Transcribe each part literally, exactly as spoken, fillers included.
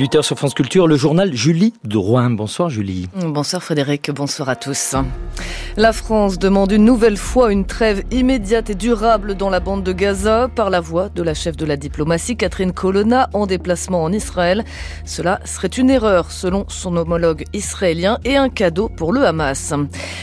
dix-huit heures sur France Culture, le journal Julie de Rouen. Bonsoir Julie. Bonsoir Frédéric, bonsoir à tous. La France demande une nouvelle fois une trêve immédiate et durable dans la bande de Gaza par la voix de la chef de la diplomatie Catherine Colonna en déplacement en Israël. Cela serait une erreur selon son homologue israélien et un cadeau pour le Hamas.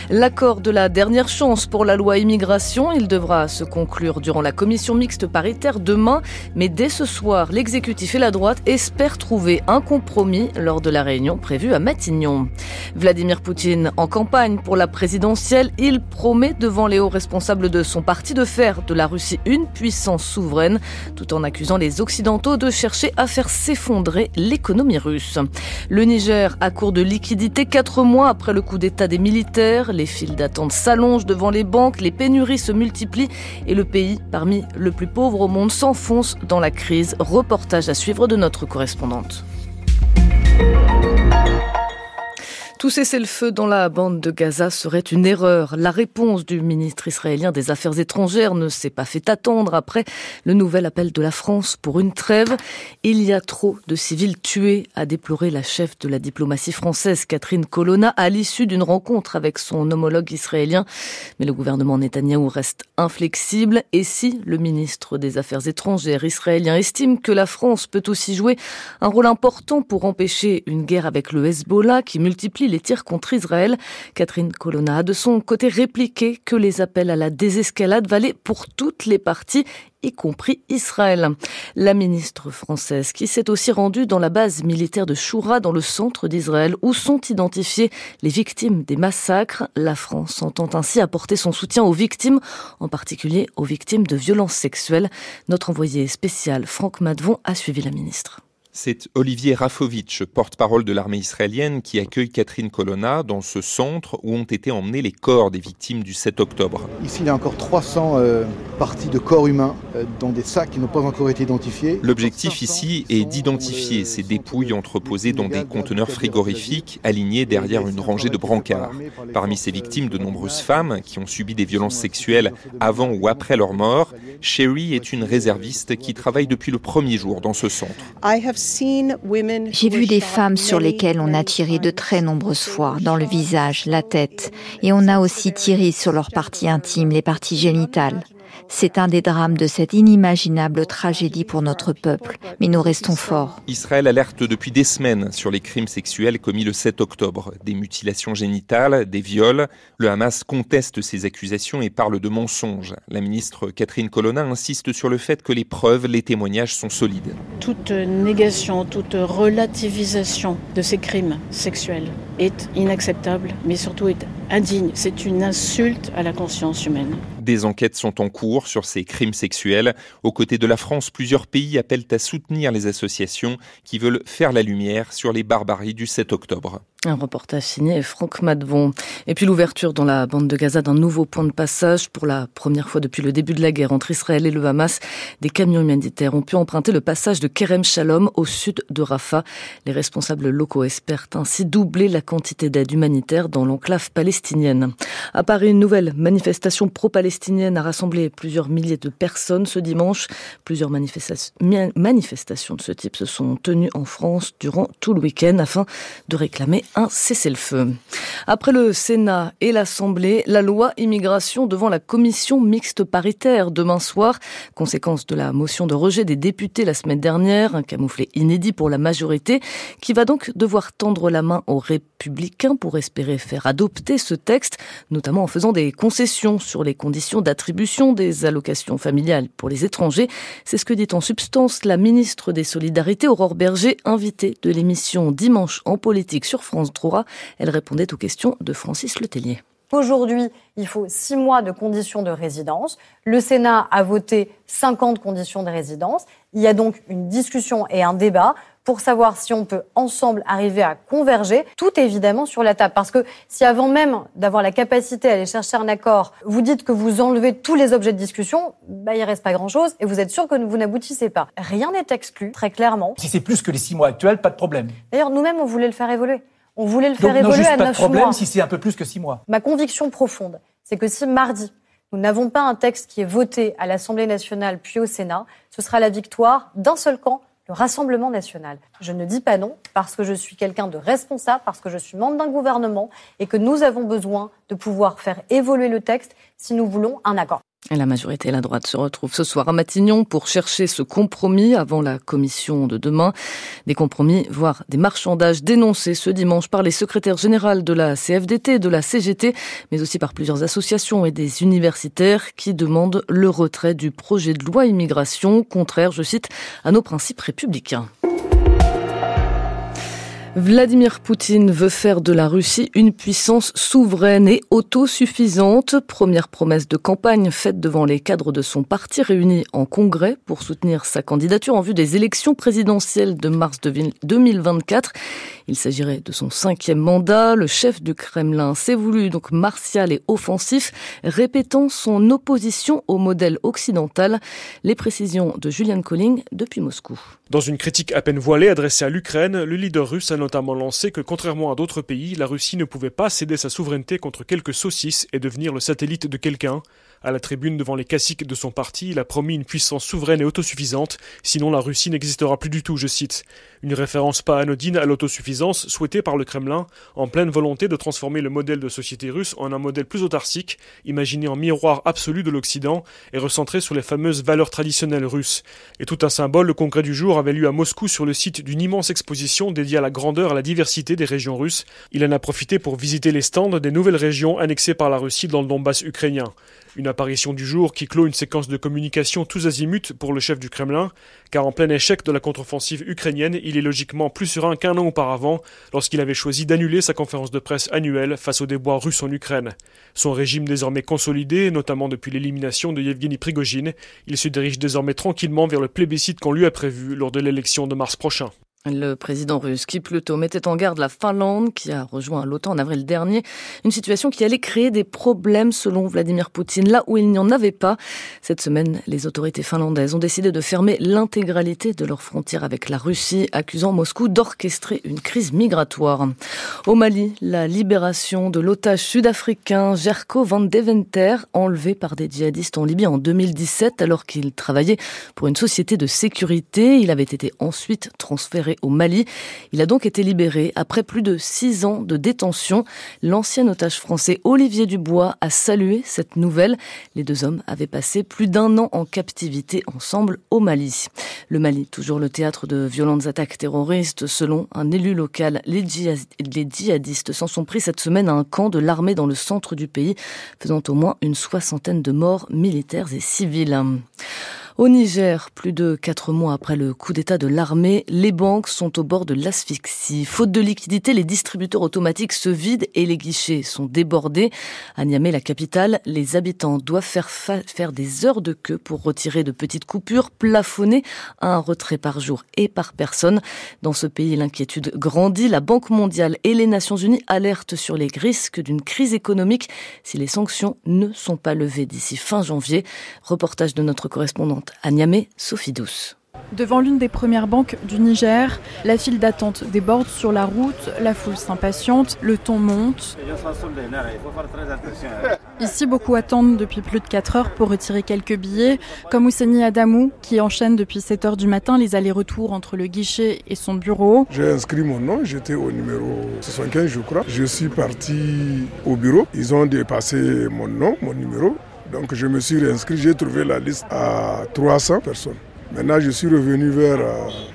L'accord de la dernière chance pour la loi immigration, il devra se conclure durant la commission mixte paritaire demain, mais dès ce soir, l'exécutif et la droite espèrent trouver un compromis lors de la réunion prévue à Matignon. Vladimir Poutine en campagne pour la présidentielle, il promet devant les hauts responsables de son parti de faire de la Russie une puissance souveraine, tout en accusant les Occidentaux de chercher à faire s'effondrer l'économie russe. Le Niger à court de liquidités quatre mois après le coup d'État des militaires, les files d'attente s'allongent devant les banques, les pénuries se multiplient et le pays, parmi le plus pauvre au monde, s'enfonce dans la crise. Reportage à suivre de notre correspondante. Tout cessez-le-feu dans la bande de Gaza serait une erreur. La réponse du ministre israélien des Affaires étrangères ne s'est pas fait attendre après le nouvel appel de la France pour une trêve. Il y a trop de civils tués, a déploré la chef de la diplomatie française Catherine Colonna à l'issue d'une rencontre avec son homologue israélien. Mais le gouvernement Netanyahou reste inflexible. Et si le ministre des Affaires étrangères israélien estime que la France peut aussi jouer un rôle important pour empêcher une guerre avec le Hezbollah qui multiplie les tirs contre Israël, Catherine Colonna a de son côté répliqué que les appels à la désescalade valaient pour toutes les parties, y compris Israël. La ministre française qui s'est aussi rendue dans la base militaire de Shura dans le centre d'Israël où sont identifiées les victimes des massacres. La France entend ainsi apporter son soutien aux victimes, en particulier aux victimes de violences sexuelles. Notre envoyé spécial Franck Madvon a suivi la ministre. C'est Olivier Rafovitch, porte-parole de l'armée israélienne, qui accueille Catherine Colonna dans ce centre où ont été emmenés les corps des victimes du sept octobre. Ici, il y a encore trois cents euh, parties de corps humains euh, dans des sacs qui n'ont pas encore été identifiés. L'objectif ici est d'identifier ces dépouilles entreposées dans des conteneurs frigorifiques alignés derrière une rangée de brancards. Parmi ces victimes, de nombreuses femmes qui ont subi des violences sexuelles avant ou après leur mort. Sherry est une réserviste qui travaille depuis le premier jour dans ce centre. J'ai vu des femmes sur lesquelles on a tiré de très nombreuses fois, dans le visage, la tête, et on a aussi tiré sur leurs parties intimes, les parties génitales. C'est un des drames de cette inimaginable tragédie pour notre peuple, mais nous restons forts. Israël alerte depuis des semaines sur les crimes sexuels commis le sept octobre. Des mutilations génitales, des viols. Le Hamas conteste ces accusations et parle de mensonges. La ministre Catherine Colonna insiste sur le fait que les preuves, les témoignages sont solides. Toute négation, toute relativisation de ces crimes sexuels est inacceptable, mais surtout est indigne. C'est une insulte à la conscience humaine. Des enquêtes sont en cours sur ces crimes sexuels. Aux côtés de la France, plusieurs pays appellent à soutenir les associations qui veulent faire la lumière sur les barbaries du sept octobre. Un reportage signé Franck Madvon. Et puis l'ouverture dans la bande de Gaza d'un nouveau point de passage. Pour la première fois depuis le début de la guerre entre Israël et le Hamas, des camions humanitaires ont pu emprunter le passage de Kerem Shalom au sud de Rafah. Les responsables locaux espèrent ainsi doubler la quantité d'aide humanitaire dans l'enclave palestinienne. À Paris, une nouvelle manifestation pro-palestinienne a rassemblé plusieurs milliers de personnes ce dimanche. Plusieurs manifesta- manifestations de ce type se sont tenues en France durant tout le week-end afin de réclamer un cessez-le-feu. Après le Sénat et l'Assemblée, la loi immigration devant la commission mixte paritaire demain soir, conséquence de la motion de rejet des députés la semaine dernière, un camouflet inédit pour la majorité, qui va donc devoir tendre la main aux républicains pour espérer faire adopter ce texte, notamment en faisant des concessions sur les conditions d'attribution des allocations familiales pour les étrangers. C'est ce que dit en substance la ministre des Solidarités, Aurore Berger, invitée de l'émission Dimanche en politique sur France trois. Elle répondait aux questions de Francis Letellier. Aujourd'hui, il faut six mois de conditions de résidence. Le Sénat a voté cinquante conditions de résidence. Il y a donc une discussion et un débat pour savoir si on peut ensemble arriver à converger. Tout est évidemment sur la table. Parce que si avant même d'avoir la capacité à aller chercher un accord, vous dites que vous enlevez tous les objets de discussion, bah, il ne reste pas grand-chose et vous êtes sûr que vous n'aboutissez pas. Rien n'est exclu, très clairement. Si c'est plus que les six mois actuels, pas de problème. D'ailleurs, nous-mêmes, on voulait le faire évoluer. On voulait le faire Donc, évoluer non, à neuf mois. Donc, pas de problème mois. Si c'est un peu plus que six mois. Ma conviction profonde, c'est que si mardi, nous n'avons pas un texte qui est voté à l'Assemblée nationale puis au Sénat, ce sera la victoire d'un seul camp, le Rassemblement National. Je ne dis pas non, parce que je suis quelqu'un de responsable, parce que je suis membre d'un gouvernement et que nous avons besoin de pouvoir faire évoluer le texte si nous voulons un accord. Et la majorité et la droite se retrouvent ce soir à Matignon pour chercher ce compromis avant la commission de demain. Des compromis, voire des marchandages dénoncés ce dimanche par les secrétaires générales de la C F D T, de la C G T, mais aussi par plusieurs associations et des universitaires qui demandent le retrait du projet de loi immigration, contraire, je cite, à nos principes républicains. Vladimir Poutine veut faire de la Russie une puissance souveraine et autosuffisante. Première promesse de campagne faite devant les cadres de son parti réunis en congrès pour soutenir sa candidature en vue des élections présidentielles de mars deux mille vingt-quatre. Il s'agirait de son cinquième mandat. Le chef du Kremlin s'est voulu donc martial et offensif, répétant son opposition au modèle occidental. Les précisions de Julian Colling depuis Moscou. Dans une critique à peine voilée adressée à l'Ukraine, le leader russe a notamment lancé que, contrairement à d'autres pays, la Russie ne pouvait pas céder sa souveraineté contre quelques saucisses et devenir le satellite de quelqu'un. À la tribune devant les caciques de son parti, il a promis une puissance souveraine et autosuffisante, sinon la Russie n'existera plus du tout, je cite. Une référence pas anodine à l'autosuffisance souhaitée par le Kremlin, en pleine volonté de transformer le modèle de société russe en un modèle plus autarcique, imaginé en miroir absolu de l'Occident et recentré sur les fameuses valeurs traditionnelles russes. Et tout un symbole, le congrès du jour avait lieu à Moscou sur le site d'une immense exposition dédiée à la grandeur et à la diversité des régions russes. Il en a profité pour visiter les stands des nouvelles régions annexées par la Russie dans le Donbass ukrainien. Une apparition du jour qui clôt une séquence de communication tous azimuts pour le chef du Kremlin, car en plein échec de la contre-offensive ukrainienne, il est logiquement plus serein qu'un an auparavant, lorsqu'il avait choisi d'annuler sa conférence de presse annuelle face aux déboires russes en Ukraine. Son régime désormais consolidé, notamment depuis l'élimination de Yevgeny Prigojine, il se dirige désormais tranquillement vers le plébiscite qu'on lui a prévu lors de l'élection de mars prochain. Le président russe qui plus tôt mettait en garde la Finlande qui a rejoint l'OTAN en avril dernier. Une situation qui allait créer des problèmes selon Vladimir Poutine, là où il n'y en avait pas. Cette semaine, les autorités finlandaises ont décidé de fermer l'intégralité de leurs frontières avec la Russie, accusant Moscou d'orchestrer une crise migratoire. Au Mali, la libération de l'otage sud-africain Gerko van Deventer, enlevé par des djihadistes en Libye en deux mille dix-sept alors qu'il travaillait pour une société de sécurité. Il avait été ensuite transféré au Mali. Il a donc été libéré après plus de six ans de détention. L'ancien otage français Olivier Dubois a salué cette nouvelle. Les deux hommes avaient passé plus d'un an en captivité ensemble au Mali. Le Mali, toujours le théâtre de violentes attaques terroristes. Selon un élu local, les djihadistes s'en sont pris cette semaine à un camp de l'armée dans le centre du pays, faisant au moins une soixantaine de morts militaires et civils. Au Niger, plus de quatre mois après le coup d'État de l'armée, les banques sont au bord de l'asphyxie. Faute de liquidité, les distributeurs automatiques se vident et les guichets sont débordés. À Niamey, la capitale, les habitants doivent faire, fa- faire des heures de queue pour retirer de petites coupures plafonnées à un retrait par jour et par personne. Dans ce pays, l'inquiétude grandit. La Banque mondiale et les Nations unies alertent sur les risques d'une crise économique si les sanctions ne sont pas levées d'ici fin janvier. Reportage de notre correspondante à Niamey, Sophie Douce. Devant l'une des premières banques du Niger, la file d'attente déborde sur la route, la foule s'impatiente, le ton monte. Ici, beaucoup attendent depuis plus de quatre heures pour retirer quelques billets, comme Ousseini Adamou, qui enchaîne depuis sept heures du matin les allers-retours entre le guichet et son bureau. J'ai inscrit mon nom, j'étais au numéro soixante-quinze, je crois. Je suis parti au bureau, ils ont dépassé mon nom, mon numéro. Donc je me suis réinscrit, j'ai trouvé la liste à trois cents personnes. Maintenant je suis revenu vers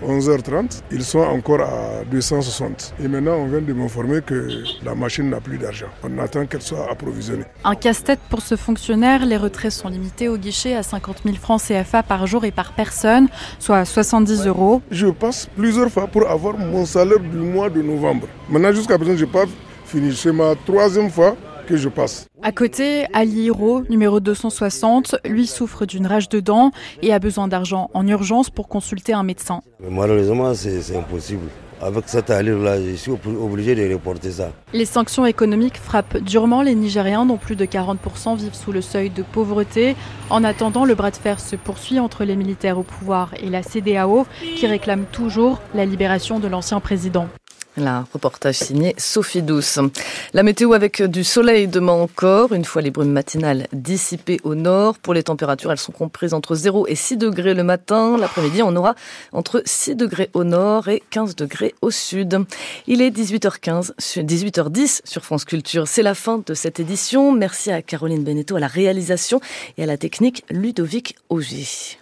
onze heures trente, ils sont encore à deux cent soixante. Et maintenant on vient de m'informer que la machine n'a plus d'argent. On attend qu'elle soit approvisionnée. Un casse-tête pour ce fonctionnaire, les retraits sont limités au guichet à cinquante mille francs C F A par jour et par personne, soit à soixante-dix euros. Je passe plusieurs fois pour avoir mon salaire du mois de novembre. Maintenant jusqu'à présent je n'ai pas fini, c'est ma troisième fois que je passe. À côté, Ali Hiro, numéro deux cent soixante, lui souffre d'une rage de dents et a besoin d'argent en urgence pour consulter un médecin. Malheureusement, c'est, c'est impossible. Avec cette allure-là, je suis obligé de reporter ça. Les sanctions économiques frappent durement les Nigériens, dont plus de quarante pour cent vivent sous le seuil de pauvreté. En attendant, le bras de fer se poursuit entre les militaires au pouvoir et la C D A O, qui réclame toujours la libération de l'ancien président. Là, reportage signé Sophie Douce. La météo avec du soleil demain encore, une fois les brumes matinales dissipées au nord. Pour les températures, elles sont comprises entre zéro et six degrés le matin. L'après-midi, on aura entre six degrés au nord et quinze degrés au sud. Il est dix-huit heures quinze, dix-huit heures dix sur France Culture. C'est la fin de cette édition. Merci à Caroline Beneteau à la réalisation et à la technique Ludovic Auger.